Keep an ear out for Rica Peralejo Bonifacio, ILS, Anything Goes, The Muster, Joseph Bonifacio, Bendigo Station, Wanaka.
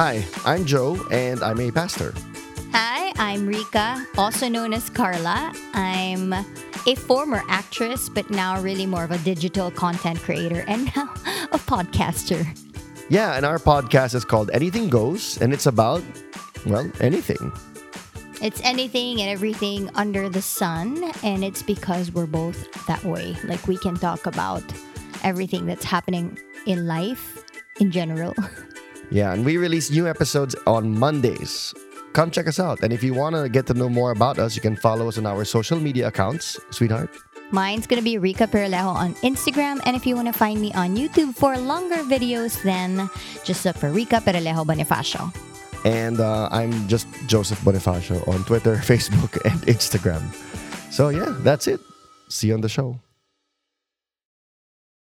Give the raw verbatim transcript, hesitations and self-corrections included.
Hi, I'm Joe, and I'm a pastor. Hi, I'm Rica, also known as Carla. I'm a former actress, but now really more of a digital content creator and now a podcaster. Yeah, and our podcast is called Anything Goes, and it's about, well, anything. It's anything and everything under the sun, and it's because we're both that way. Like, we can talk about everything that's happening in life in general. Yeah, and we release new episodes on Mondays. Come check us out. And if you want to get to know more about us, you can follow us on our social media accounts, sweetheart. Mine's going to be Rica Peralejo on Instagram. And if you want to find me on YouTube for longer videos, then just look for Rica Peralejo Bonifacio. And uh, I'm just Joseph Bonifacio on Twitter, Facebook, and Instagram. So yeah, that's it. See you on the show.